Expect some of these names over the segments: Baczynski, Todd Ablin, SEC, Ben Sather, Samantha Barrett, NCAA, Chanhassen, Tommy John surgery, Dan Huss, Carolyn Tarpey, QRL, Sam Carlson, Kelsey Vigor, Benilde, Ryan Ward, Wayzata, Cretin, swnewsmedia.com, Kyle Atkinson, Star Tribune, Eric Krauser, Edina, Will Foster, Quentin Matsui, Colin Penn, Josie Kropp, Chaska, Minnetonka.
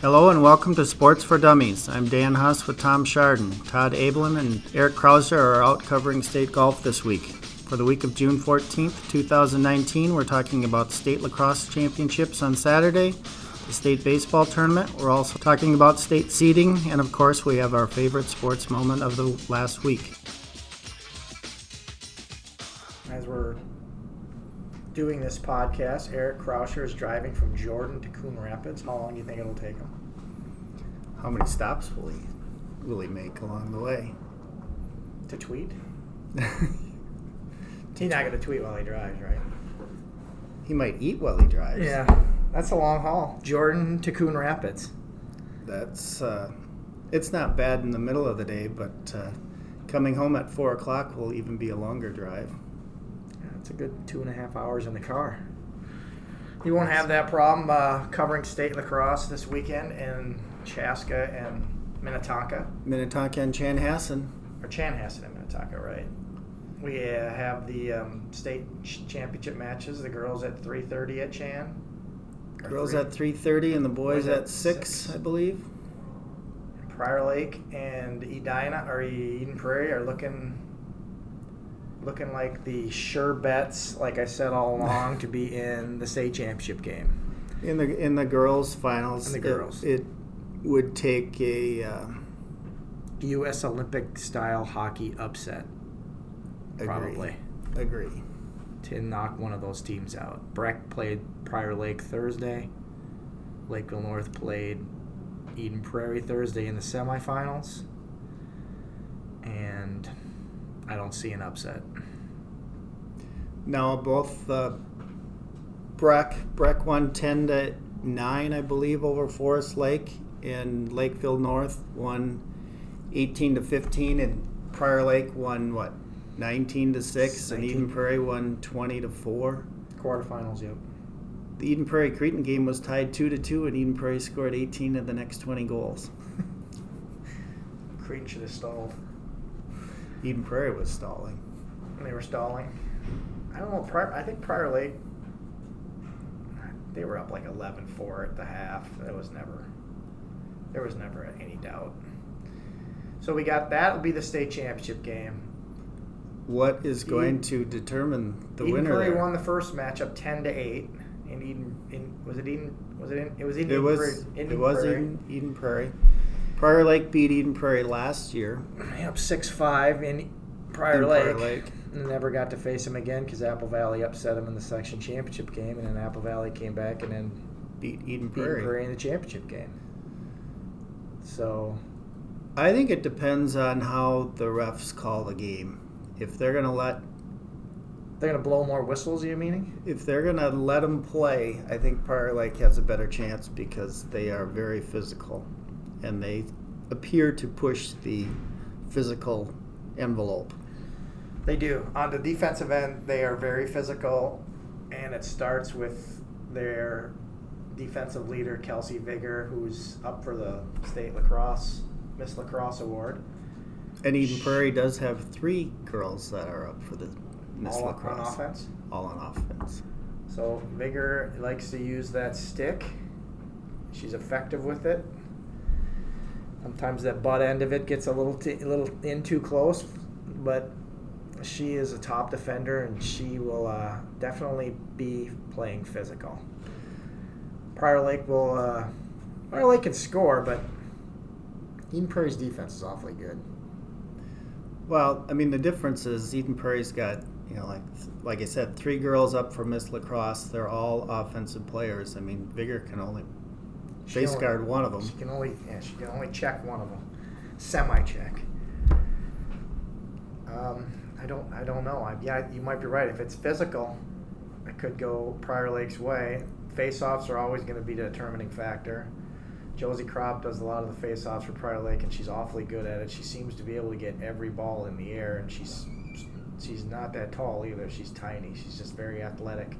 Hello and welcome to Sports for Dummies. I'm Dan Huss with Tom Chardon. Todd Ablin and Eric Krauser are out covering state golf this week. For the week of June 14th, 2019, we're talking about state lacrosse championships on Saturday, the state baseball tournament. We're also talking about state seeding, and of course we have our favorite sports moment of the last week. As we're doing this podcast, Eric Krauser is driving from Jordan to Coon Rapids. How long do you think it'll take him? How many stops will he make along the way? To tweet? He's not going to tweet while he drives, right? He might eat while he drives. Yeah, that's a long haul. Jordan to Coon Rapids. That's, it's not bad in the middle of the day, but coming home at 4 o'clock will even be a longer drive. It's a good 2.5 hours in the car. You won't have that problem covering state lacrosse this weekend in Chaska and Minnetonka. Minnetonka and Chanhassen. Or Chanhassen and Minnetonka, right. We have the state championship matches, the girls at 3:30 at Chan. Girls at 3:30 and the boys at 6, I believe. And Prior Lake and Edina, or Eden Prairie are looking like the sure bets, like I said all along, to be in the state championship game. In the girls' finals. In the girls. It would take a U.S. Olympic-style hockey upset. Probably. Agree. To knock one of those teams out. Breck played Prior Lake Thursday. Lakeville North played Eden Prairie Thursday in the semifinals. And I don't see an upset. No, both Breck won 10-9, I believe, over Forest Lake, and Lakeville North won 18-15, and Prior Lake won 19-6, and Eden Prairie won 20-4. Quarterfinals, yep. The Eden Prairie Cretin game was tied 2-2, and Eden Prairie scored 18 of the next 20 goals. Cretin should have stalled. Eden Prairie was stalling. They were stalling. I don't know. I think Prior Lake, they were up like 11-4 at the half. There was never any doubt. So we got that. Will be the state championship game. What is going to determine the winner? Eden Prairie won the first matchup 10-8 in Eden. Eden Prairie. Prior Lake beat Eden Prairie last year. Up 6-5 in Prior Lake. And never got to face him again because Apple Valley upset him in the section championship game, and then Apple Valley came back and then beat Eden Prairie in the championship game. So I think it depends on how the refs call the game. If they're going to blow more whistles, you meaning? If they're going to let them play, I think Prior Lake has a better chance because they are very physical. And they appear to push the physical envelope. They do. On the defensive end, they are very physical, and it starts with their defensive leader, Kelsey Vigor, who's up for the state Miss Lacrosse Award. And Eden Prairie does have 3 girls that are up for the Miss Lacrosse. All on offense? All on offense. So Vigor likes to use that stick. She's effective with it. Sometimes that butt end of it gets a little in too close, but she is a top defender, and she will definitely be playing physical. Prior Lake can score, but Eden Prairie's defense is awfully good. Well, I mean, the difference is Eden Prairie's got, you know, like I said, 3 girls up for Miss Lacrosse. They're all offensive players. I mean, Vigor can only face guard one of them. She can only check one of them, semi-check. I don't know. You might be right. If it's physical, it could go Prior Lake's way. Face-offs are always going to be the determining factor. Josie Kropp does a lot of the face-offs for Prior Lake, and she's awfully good at it. She seems to be able to get every ball in the air, and she's not that tall either. She's tiny. She's just very athletic.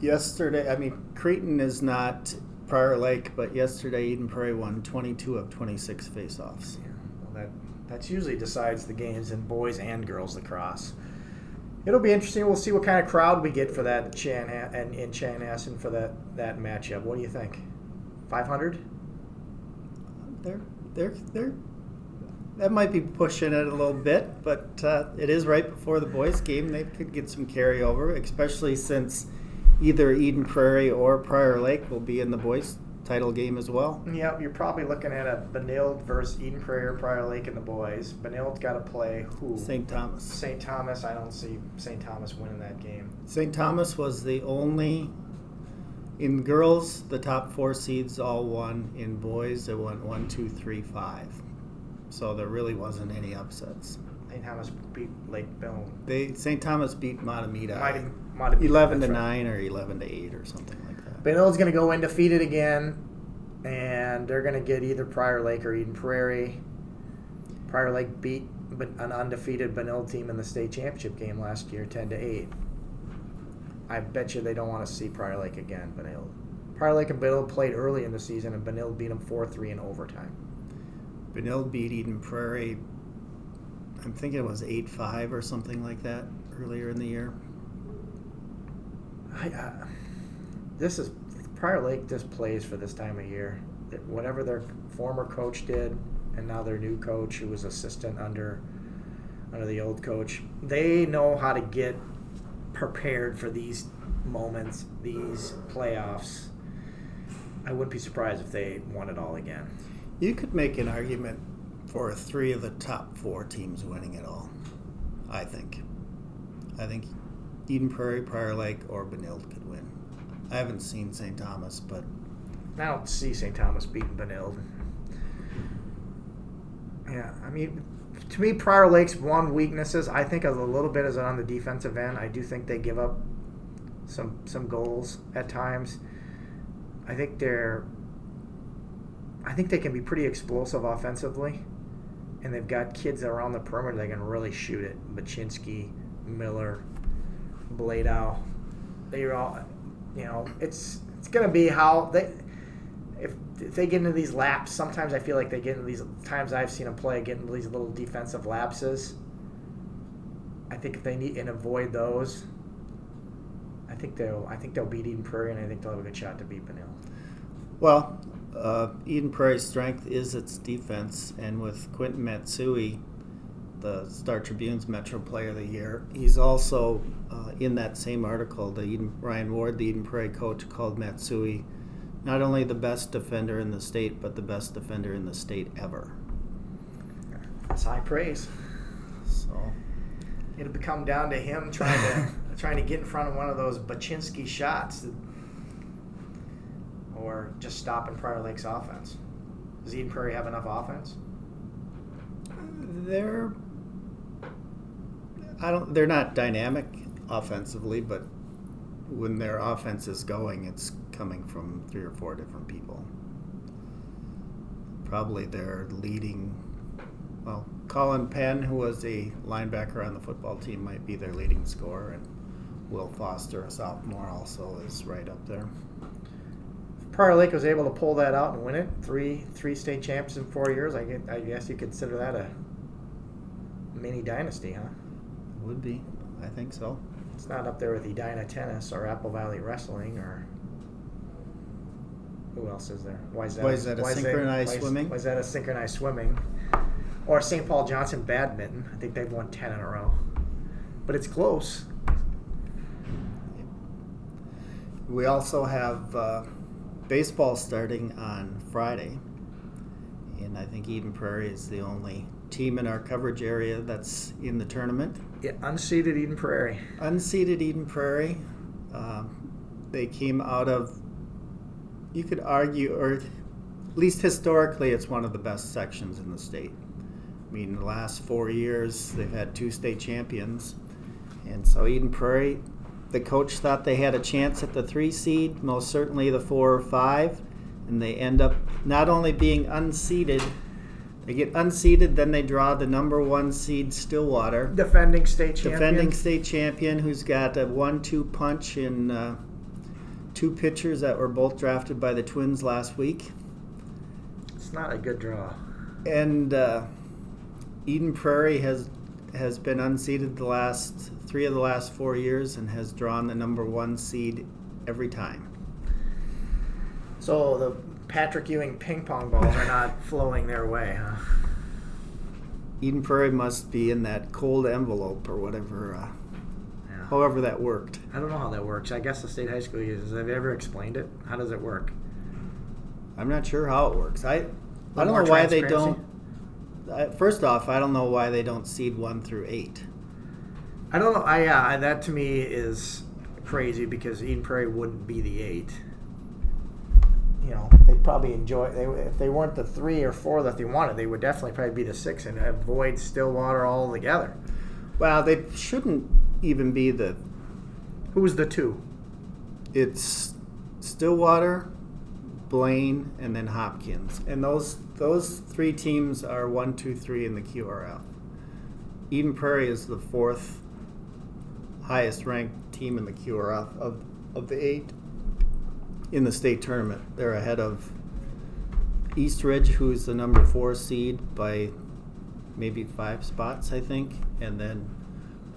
Yesterday, I mean, Cretin is not Prior Lake, but yesterday Eden Prairie won 22 of 26 face-offs. Yeah, well, that usually decides the games in boys and girls lacrosse. It'll be interesting. We'll see what kind of crowd we get for that in Chanhassen for that matchup. What do you think? 500? They're that might be pushing it a little bit, but it is right before the boys' game. They could get some carryover, especially since either Eden Prairie or Prior Lake will be in the boys' title game as well. Yeah, you're probably looking at a Benilde versus Eden Prairie or Prior Lake in the boys. Benilde's got to play who? St. Thomas. St. Thomas, I don't see St. Thomas winning that game. St. Thomas was the only... In girls, the top four seeds all won. In boys, they went 1, 2, 3, 5. So there really wasn't any upsets. St. Thomas beat Lakeville. St. Thomas beat Matamida 11-9 or 11-8 or something like that. Benilde's going to go in defeated again, and they're going to get either Prior Lake or Eden Prairie. Prior Lake beat an undefeated Benilde team in the state championship game last year, 10-8. I bet you they don't want to see Prior Lake again. Benilde. Prior Lake and Benilde played early in the season, and Benilde beat them 4-3 in overtime. Benilde beat Eden Prairie, I'm thinking it was 8-5 or something like that earlier in the year. Prior Lake just plays for this time of year. Whatever their former coach did, and now their new coach, who was assistant under the old coach, they know how to get prepared for these moments, these playoffs. I wouldn't be surprised if they won it all again. You could make an argument for 3 of the top 4 teams winning it all, I think. I think Eden Prairie, Prior Lake, or Benilde could win. I haven't seen St. Thomas, but... I don't see St. Thomas beating Benilde. Yeah, I mean... To me, Prior Lake's one weaknesses, I think, a little bit is on the defensive end. I do think they give up some goals at times. I think they can be pretty explosive offensively, and they've got kids that are on the perimeter that can really shoot it. Baczynski, Miller, Bladow. They're all, it's going to be how they. If they get into these laps, sometimes I feel like they get into these times I've seen them play, get into these little defensive lapses. I think if they need and avoid those, I think they'll beat Eden Prairie, and I think they'll have a good shot to beat Benilde. Well, Eden Prairie's strength is its defense, and with Quentin Matsui, the Star Tribune's Metro Player of the Year, he's also in that same article. Ryan Ward, the Eden Prairie coach, called Matsui not only the best defender in the state, but the best defender in the state ever. That's high praise. So it'll come down to him trying to get in front of one of those Baczynski shots, or just stopping Prior Lake's offense. Does Eden Prairie have enough offense? They're not dynamic offensively, but when their offense is going, it's coming from 3 or 4 different people. Probably their leading, Colin Penn, who was a linebacker on the football team, might be their leading scorer, and Will Foster, a sophomore, also is right up there. Prior Lake was able to pull that out and win it. Three state champs in 4 years. I guess you consider that a mini dynasty, huh? Would be. I think so. It's not up there with Edina Tennis or Apple Valley Wrestling or... Who else is there? Why is that synchronized swimming? Why is that a synchronized swimming? Or St. Paul Johnson badminton. I think they've won 10 in a row. But it's close. We also have baseball starting on Friday. And I think Eden Prairie is the only team in our coverage area that's in the tournament. Yeah, unseeded Eden Prairie. Unseeded Eden Prairie. They came out of... You could argue, or at least historically, it's one of the best sections in the state. I mean, the last 4 years, they've had 2 state champions. And so Eden Prairie, the coach thought they had a chance at the 3 seed, most certainly the 4 or 5, and they end up not only being unseeded, they get unseeded, then they draw the number 1 seed, Stillwater. Defending state champion, who's got a 1-2 punch in... 2 pitchers that were both drafted by the Twins last week. It's not a good draw. And Eden Prairie has been unseeded the last 3 of the last 4 years and has drawn the number 1 seed every time. So the Patrick Ewing ping pong balls are not flowing their way, huh? Eden Prairie must be in that cold envelope or whatever, yeah. However that worked. I don't know how that works. I guess the state high school uses it. Have you ever explained it? How does it work? I'm not sure how it works. I don't know why they don't. First off, I don't know why they don't seed 1 through 8. I don't know. That to me is crazy because Eden Prairie wouldn't be the 8. You know, they'd probably enjoy. If they weren't the 3 or 4 that they wanted, they would definitely probably be the 6 and avoid Stillwater altogether. Well, they shouldn't even be the. Who's the 2? It's Stillwater, Blaine, and then Hopkins, and those 3 teams are 1, 2, 3 in the QRL. Eden Prairie is the 4th highest ranked team in the QRL of the 8 in the state tournament. They're ahead of Eastridge, who's the number 4 seed by maybe 5 spots, I think, and then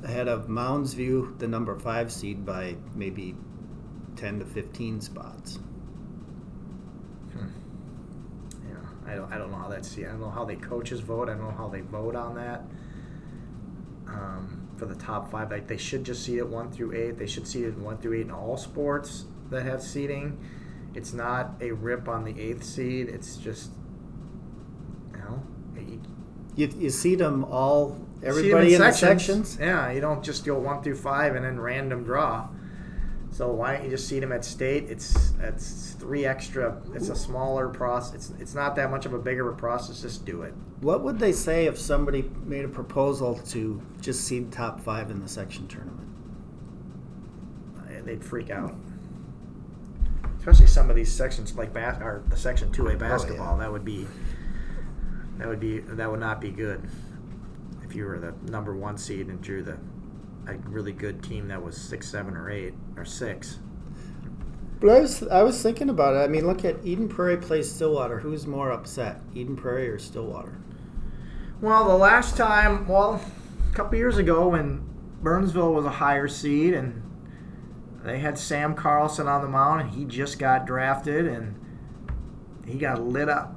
ahead of Moundsview, the number 5 seed by maybe 10 to 15 spots. I don't know how that's. I don't know how they coaches vote. I don't know how they vote on that. For the top 5, like they should just seed it 1 through 8. They should seed it 1 through 8 in all sports that have seeding. It's not a rip on the 8th seed. It's just, you know, you seed them all. Everybody in sections. Yeah, you don't just go 1 through 5 and then random draw. So why don't you just seed them at state? It's 3 extra. It's a smaller process. It's not that much of a bigger process. Just do it. What would they say if somebody made a proposal to just seed top 5 in the section tournament? They'd freak out. Especially some of these sections like the section 2A basketball. Oh, yeah. That would not be good if you were the number 1 seed and drew a really good team that was 6, 7, or 8, or 6. But I was thinking about it. I mean, look at Eden Prairie plays Stillwater. Who's more upset, Eden Prairie or Stillwater? Well, the last time, a couple years ago when Burnsville was a higher seed and they had Sam Carlson on the mound and he just got drafted and he got lit up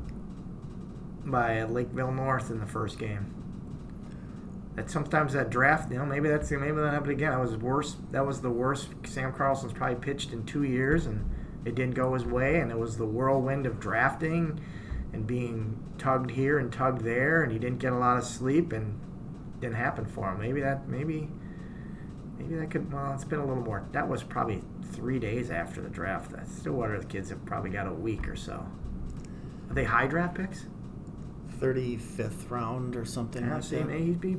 by Lakeville North in the first game. That sometimes that draft, you know, maybe that happened again. That was the worst Sam Carlson's probably pitched in 2 years, and it didn't go his way. And it was the whirlwind of drafting, and being tugged here and tugged there, and he didn't get a lot of sleep, and didn't happen for him. Maybe that could. Well, it's been a little more. That was probably 3 days after the draft. Stillwater, the kids have probably got a week or so. Are they high draft picks? 35th round or something like that. He'd be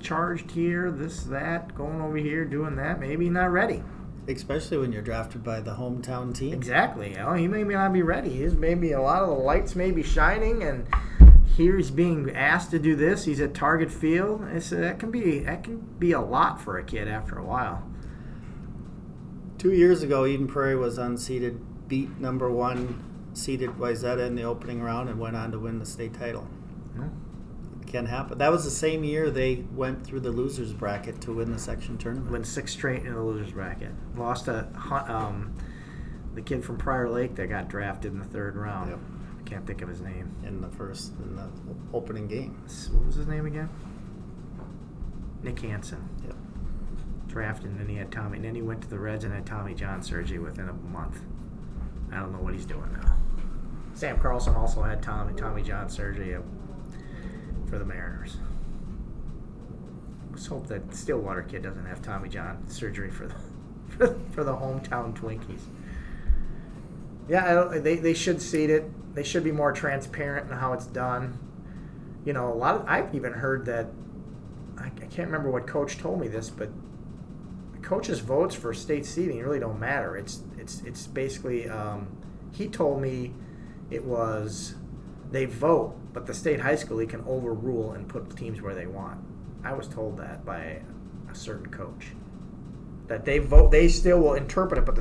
charged here, this, that, going over here, doing that. Maybe not ready. Especially when you're drafted by the hometown team. Exactly. You know, he may not be ready. His maybe a lot of the lights may be shining, and here he's being asked to do this. He's at Target Field. So that can be a lot for a kid after a while. 2 years ago, Eden Prairie was unseeded, beat number 1 seeded Wayzata in the opening round and went on to win the state title. It can happen. That was the same year they went through the losers bracket to win the section tournament. Went 6 straight in the losers bracket. Lost the kid from Prior Lake that got drafted in the 3rd round. Yep. I can't think of his name. In the opening game. What was his name again? Nick Hansen. Yep. Drafted, and then he went to the Reds and had Tommy John surgery within a month. I don't know what he's doing now. Sam Carlson also had Tommy John surgery for the Mariners. Let's hope that Stillwater kid doesn't have Tommy John surgery for the hometown Twinkies. Yeah, they should seed it. They should be more transparent in how it's done. You know, I've even heard that. I can't remember what coach told me this, but coaches' votes for state seeding really don't matter. It's basically, he told me it was they vote, but the state high school league can overrule and put teams where they want. I was told that by a certain coach that they vote. They still will interpret it, but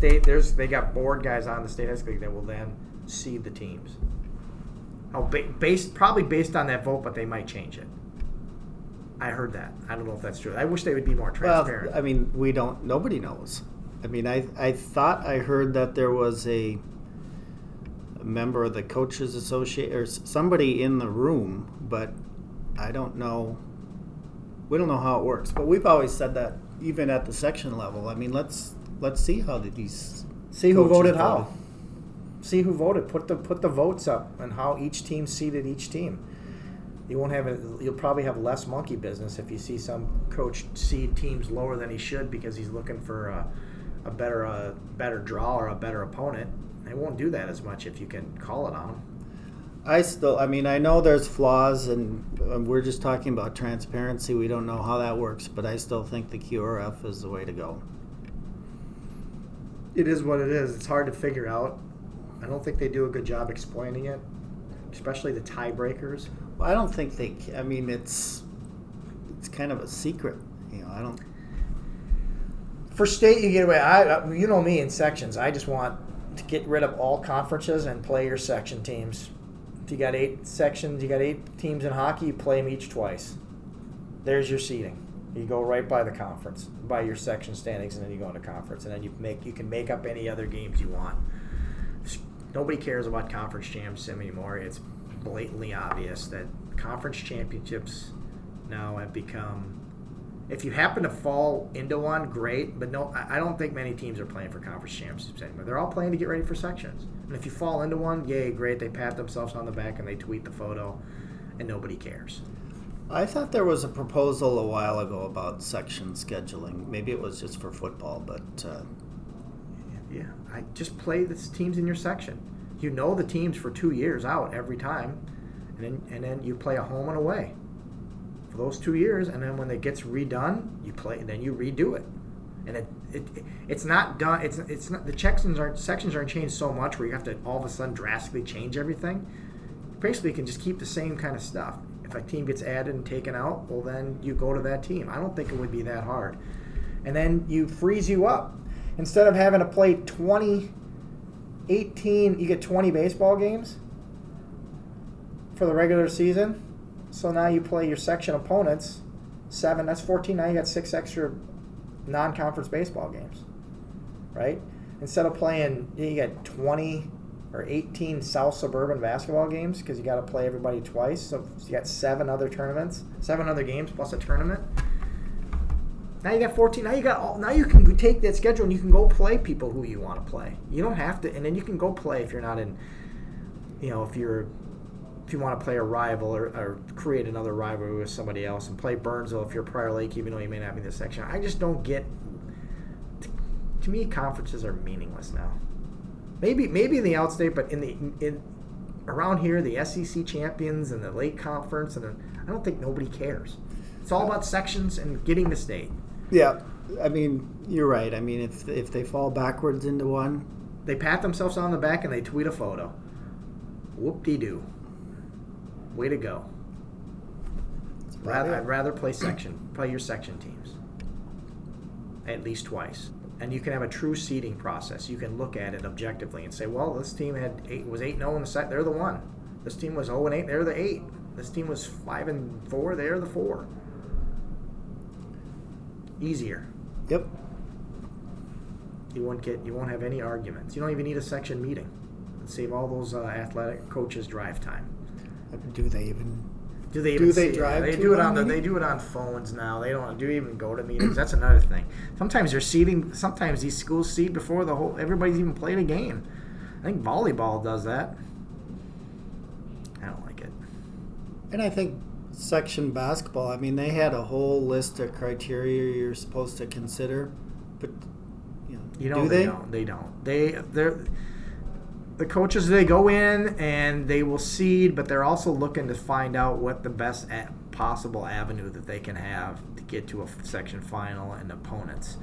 they got board guys on the state high school league that will then seed the teams. Probably based on that vote, but they might change it. I heard that. I don't know if that's true. I wish they would be more transparent. Well, I mean, nobody knows. I mean, I thought I heard that there was a member of the Coaches Association or somebody in the room, but I don't know. We don't know how it works, but we've always said that even at the section level. I mean, let's see how these see who voted how. See who voted. Put the votes up and how each team seated each team. You won't have you'll probably have less monkey business if you see some coach seed teams lower than he should because he's looking for a better draw or a better opponent. They won't do that as much if you can call it on. I know there's flaws, and we're just talking about transparency. We don't know how that works, but I still think the QRF is the way to go. It is what it is. It's hard to figure out. I don't think they do a good job explaining it, especially the tiebreakers. Well, I don't think they. I mean, it's kind of a secret. You know, I don't. For state, you get away. You know me in sections. I just want to get rid of all conferences and play your section teams. If you got 8 sections, you got 8 teams in hockey, you play them each twice. There's your seeding. You go right by the conference, by your section standings, and then you go into conference, and then you can make up any other games you want. Nobody cares about conference champs anymore. It's blatantly obvious that conference championships now have become, if you happen to fall into one, great, but no, I don't think many teams are playing for conference championships anymore. They're all playing to get ready for sections. And if you fall into one, yay, great, they pat themselves on the back and they tweet the photo, and nobody cares. I thought there was a proposal a while ago about section scheduling. Maybe it was just for football, but... yeah, I just play the teams in your section. You know the teams for 2 years out every time, and then you play a home and away for those 2 years, and then when it gets redone, you play, and then you redo it. And it's not done. It's not, the sections aren't changed so much where you have to all of a sudden drastically change everything. Basically, you can just keep the same kind of stuff. If a team gets added and taken out, well, then you go to that team. I don't think it would be that hard. And then you freeze you up. Instead of having to play 18, you get 20 baseball games for the regular season. So now you play your section opponents, 7, that's 14. Now you got 6 extra non-conference baseball games, right? Instead of playing, you got 20 or 18 South Suburban basketball games because you got to play everybody twice. So you got 7 other games plus a tournament. Now you got 14. Now you can take that schedule and you can go play people who you want to play. You don't have to, and then you can go play if you're not in. You know, if you want to play a rival or create another rivalry with somebody else and play Burnsville if you're Prior Lake, even though you may not be in this section. I just don't get. To me, conferences are meaningless now. Maybe in the outstate, but in around here, the SEC champions and the Lake Conference, and I don't think nobody cares. It's all about sections and getting the state. Yeah, I mean, you're right. I mean, if they fall backwards into one... They pat themselves on the back and they tweet a photo. Whoop-de-doo. Way to go. I'd rather play section. Play your section teams. At least twice. And you can have a true seeding process. You can look at it objectively and say, well, this team was 8-0 in the set. They're the one. This team was 0-8. They're the 8. This team was 5-4. They're the 4. Easier. Yep. You won't have any arguments. You don't even need a section meeting. Save all those athletic coaches' drive time. Do they drive? They do it on They do it on phones now. They don't do even go to meetings. That's another thing. Sometimes they're seeding. Sometimes these schools seed before everybody's even played a game. I think volleyball does that. I don't like it. And I think. Section basketball, I mean, they had a whole list of criteria you're supposed to consider, but they don't. They're the coaches. They go in and they will seed, but they're also looking to find out what the best possible avenue that they can have to get to a section final and opponents.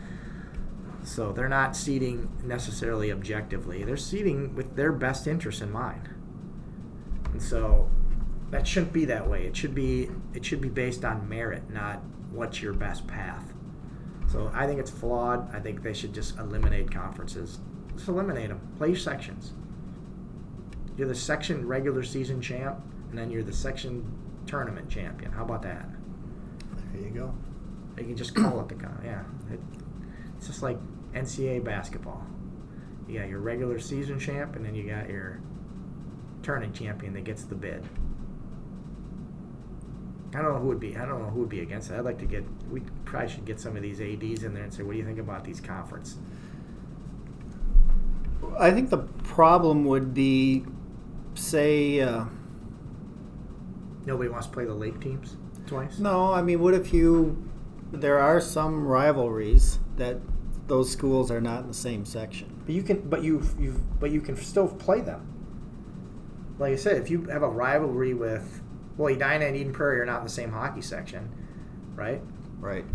So they're not seeding necessarily objectively. They're seeding with their best interests in mind, and so. That shouldn't be that way. It should be based on merit, not what's your best path. So I think it's flawed. I think they should just eliminate conferences. Just eliminate them. Play sections. You're the section regular season champ, and then you're the section tournament champion. How about that? There you go. You can just call it the con. Yeah. It's just like NCAA basketball. You got your regular season champ, and then you got your tournament champion that gets the bid. I don't know who would be against it. I'd like to get. We probably should get some of these ADs in there and say, "What do you think about these conferences?" I think the problem would be, say, nobody wants to play the late teams twice. No, I mean, what if you? There are some rivalries that those schools are not in the same section. But you can, you can still play them. Like I said, if you have a rivalry with, well, Edina and Eden Prairie are not in the same hockey section, right? Right.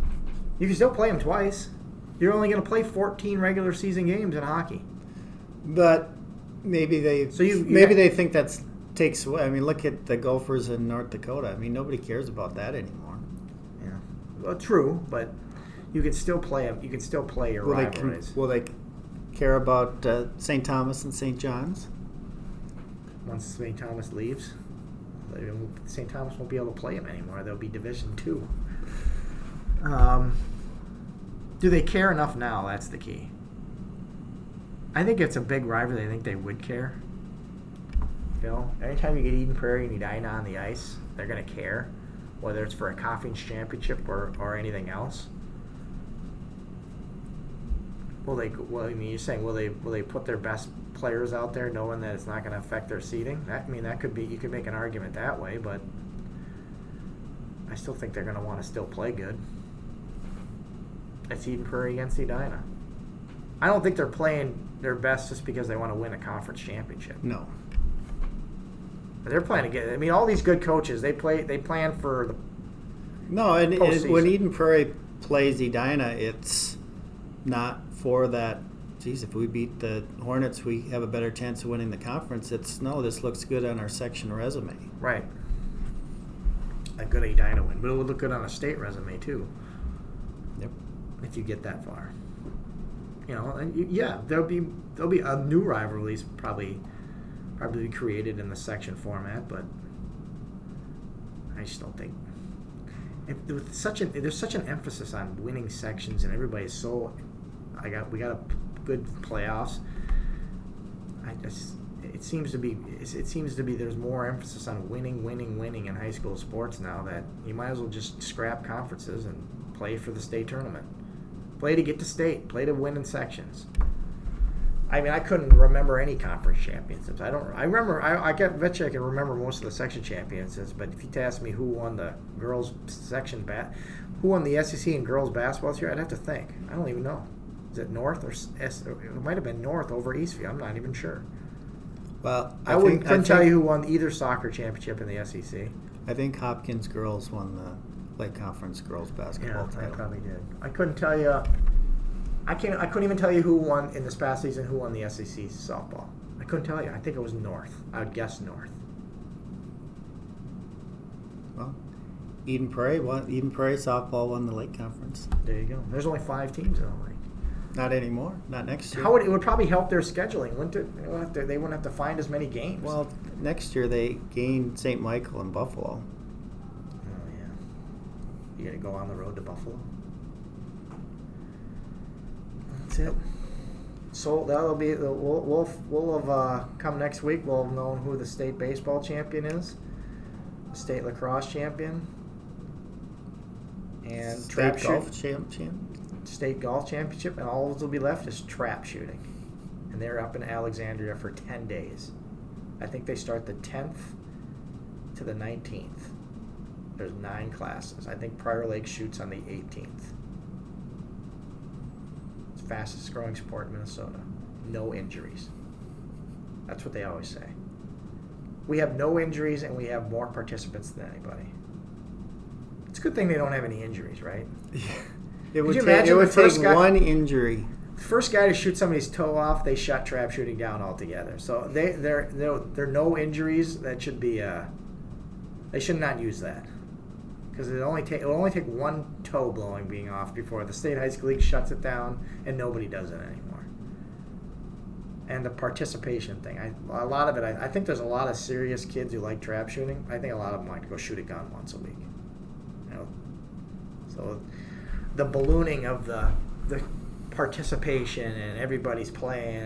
You can still play them twice. You're only going to play 14 regular season games in hockey. But maybe they they think that takes away. I mean, look at the Gophers in North Dakota. I mean, nobody cares about that anymore. Yeah, well, true, but you can still play them. You can still play your rivalries. Will they care about St. Thomas and St. John's? Once St. Thomas leaves, St. Thomas won't be able to play them anymore. They'll be Division II. Do they care enough now? That's the key. I think it's a big rivalry. I think they would care. You know, anytime you get Eden Prairie and Edina on the ice, they're going to care, whether it's for a conference championship or anything else. You're saying will they put their best players out there, knowing that it's not going to affect their seeding? That could be. You could make an argument that way, but I still think they're going to want to still play good. It's Eden Prairie against Edina. I don't think they're playing their best just because they want to win a conference championship. No. But they're playing again. I mean, all these good coaches, they plan for the postseason. When Eden Prairie plays Edina, it's not for that, geez, if we beat the Hornets, we have a better chance of winning the conference. It's, no, this looks good on our section resume. Right. A good Edina win. But it would look good on a state resume, too. Yep. If you get that far. You know, there'll be a new rivalries probably created in the section format, but I just don't think there's such an emphasis on winning sections, and everybody's so we got a good playoffs. It seems to be there's more emphasis on winning in high school sports now that you might as well just scrap conferences and play for the state tournament. Play to get to state. Play to win in sections. I mean, I couldn't remember any conference championships. I bet you I can remember most of the section championships. But if you ask me who won the girls section who won the SEC in girls basketball this year, I'd have to think. I don't even know. Is it North or it might have been North over Eastview? I'm not even sure. Well, I couldn't tell you who won either soccer championship in the SEC. I think Hopkins girls won the Lake Conference girls basketball title. I probably did. I couldn't tell you. I couldn't even tell you who won in this past season. Who won the SEC softball? I couldn't tell you. I think it was North. I would guess North. Well, Eden Prairie softball won the Lake Conference. There you go. There's only 5 teams in the league. Not anymore. Not next year. It would probably help their scheduling, wouldn't it? They wouldn't have to find as many games. Well, next year they gained St. Michael and Buffalo. You got to go on the road to Buffalo. That's it. So that'll be we'll have come next week. We'll have known who the state baseball champion is, the state lacrosse champion, and state golf championship, and all that will be left is trap shooting. And they're up in Alexandria for 10 days. I think they start the 10th to the 19th. There's 9 classes. I think Prior Lake shoots on the 18th. It's the fastest growing sport in Minnesota. No injuries. That's what they always say. We have no injuries and we have more participants than anybody. It's a good thing they don't have any injuries, right? Yeah. It would take one injury. The first guy to shoot somebody's toe off, they shut trap shooting down altogether. So there are no injuries. That should be they should not use that. Because it will only take one toe blowing being off before the State High School League shuts it down and nobody does it anymore. And the participation thing, I think there's a lot of serious kids who like trap shooting. I think a lot of them like to go shoot a gun once a week. You know, so the ballooning of the participation and everybody's playing,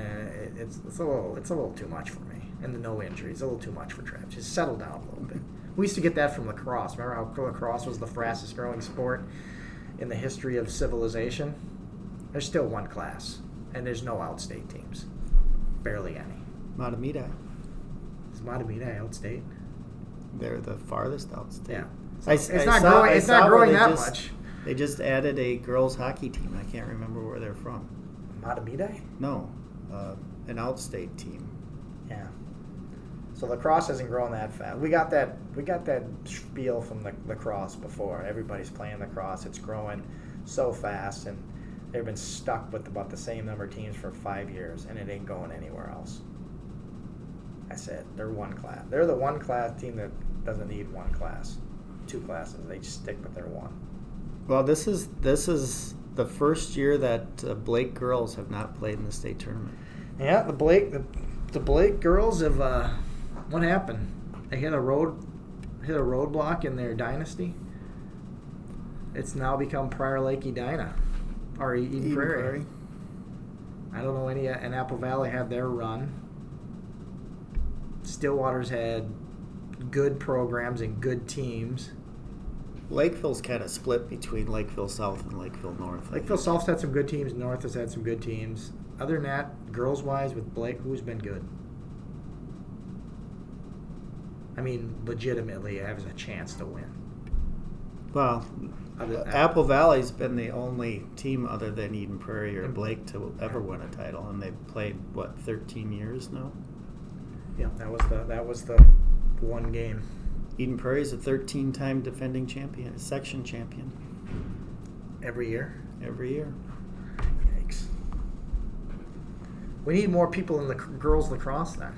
it's a little too much for me. and the no injuries. A little too much for Trav. Just settle down a little bit. We used to get that from lacrosse. Remember how lacrosse was the fastest growing sport in the history of civilization? There's still one class, and there's no out-state teams. Barely any. Matamidi. Is Matamidi out-state? They're the farthest out-state. Yeah. It's not growing that much. They just added a girls' hockey team. I can't remember where they're from. Matamidi? No. An outstate team. Yeah. So lacrosse hasn't grown that fast. We got that spiel from lacrosse before. Everybody's playing lacrosse. It's growing so fast, and they've been stuck with about the same number of teams for 5 years, and it ain't going anywhere else. I said they're one class. They're the one class team that doesn't need one class, two classes. They just stick with their one. Well, this is the first year that Blake girls have not played in the state tournament. Yeah, the Blake girls have. What happened? They hit a roadblock in their dynasty. It's now become Prior Lake Edina, or Eden Prairie. I don't know any. And Apple Valley had their run. Stillwater's had good programs and good teams. Lakeville's kind of split between Lakeville South and Lakeville North. Lakeville South's had some good teams. North has had some good teams. Other than that, girls-wise with Blake, who's been good? I mean, legitimately has a chance to win. Well, Apple Valley's been the only team other than Eden Prairie or Blake to ever win a title, and they've played, 13 years now? Yeah, that was the one game. Eden Prairie's a 13-time defending champion, section champion. Every year? Every year. Yikes. We need more people in the girls' lacrosse then,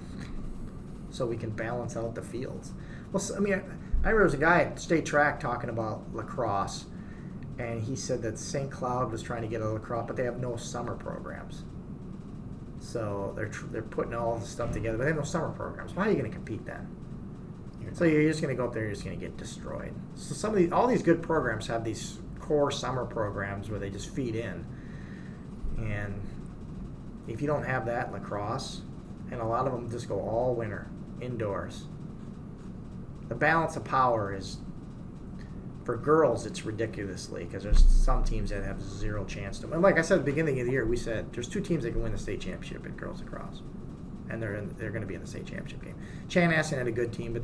so we can balance out the fields. Well, I mean, I remember there was a guy at State Track talking about lacrosse, and he said that St. Cloud was trying to get a lacrosse, but they have no summer programs. So they're putting all the stuff together, but they have no summer programs. Why are you going to compete then? So you're just going to go up there, you're just going to get destroyed. So all these good programs have these core summer programs where they just feed in. And if you don't have that, lacrosse, and a lot of them just go all winter, indoors. The balance of power is, for girls, it's ridiculously, because there's some teams that have zero chance to win. And like I said at the beginning of the year, we said there's two teams that can win the state championship in girls lacrosse, and they're going to be in the state championship game. Chanhassen had a good team, but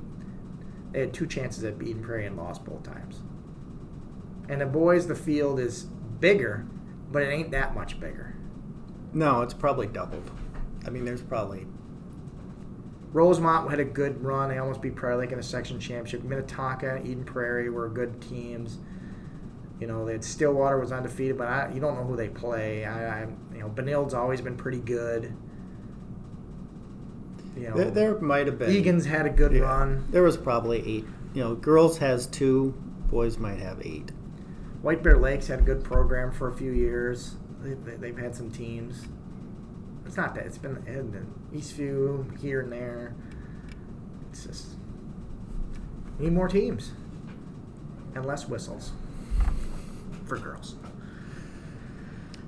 they had two chances at Eden Prairie and lost both times. And the boys, the field is bigger, but it ain't that much bigger. No, it's probably doubled. I mean, there's probably... Rosemont had a good run. They almost beat Prairie Lake in a section championship. Minnetonka and Eden Prairie were good teams. You know, they had Stillwater was undefeated, but you don't know who they play. Benilde's always been pretty good. You know, there might have been. Egan's had a good run. There was probably 8. You know, girls has 2. Boys might have 8. White Bear Lake's had a good program for a few years. They've had some teams. It's not that. It's been Eastview here and there. It's just need more teams and less whistles for girls.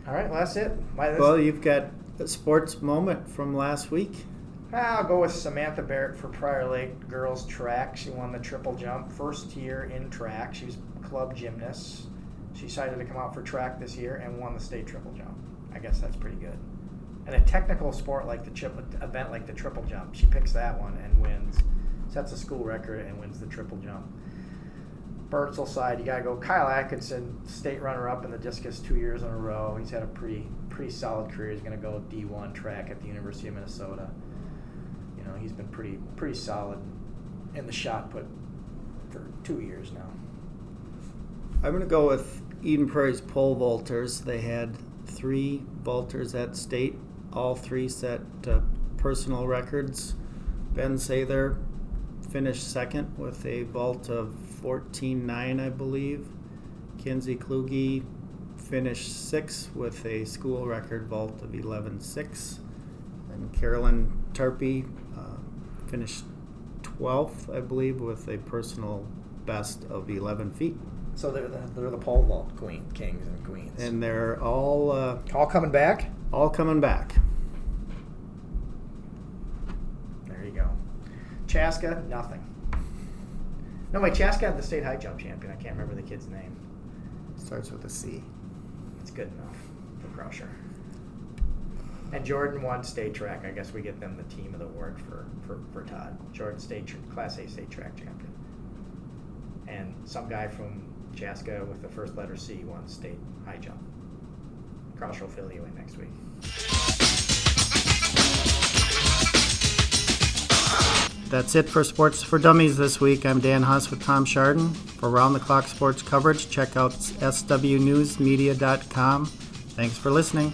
All right, well, that's it. Well, you've got a sports moment from last week. I'll go with Samantha Barrett for Prior Lake girls track. She won the triple jump, first year in track. She was club gymnast. She decided to come out for track this year and won the state triple jump. I guess that's pretty good. And a technical sport like event like the triple jump, she picks that one and wins, sets a school record and wins the triple jump. Bertzel side, you got to go Kyle Atkinson, state runner-up in the discus 2 years in a row. He's had a pretty solid career. He's going to go D1 track at the University of Minnesota. You know, he's been pretty solid in the shot put for 2 years now. I'm going to go with Eden Prairie's pole vaulters. They had 3 vaulters at state. All 3 set personal records. Ben Sather finished second with a vault of 14.9, I believe. Kenzie Kluge finished sixth with a school record vault of 11.6. And Carolyn Tarpey finished 12th, I believe, with a personal best of 11 feet. So they're the pole vault kings and queens. And they're all... all coming back? All coming back. There you go. Chaska, nothing. No, my Chaska had the state high jump champion. I can't remember the kid's name. Starts with a C. It's good enough for Krauser. And Jordan won state track. I guess we get them the team of the award for Todd. Jordan state Class A state track champion. And some guy from Chaska with the first letter C won state high jump. Krauser will fill you in next week. That's it for Sports for Dummies this week. I'm Dan Huss with Tom Chardon. For round-the-clock sports coverage, check out swnewsmedia.com. Thanks for listening.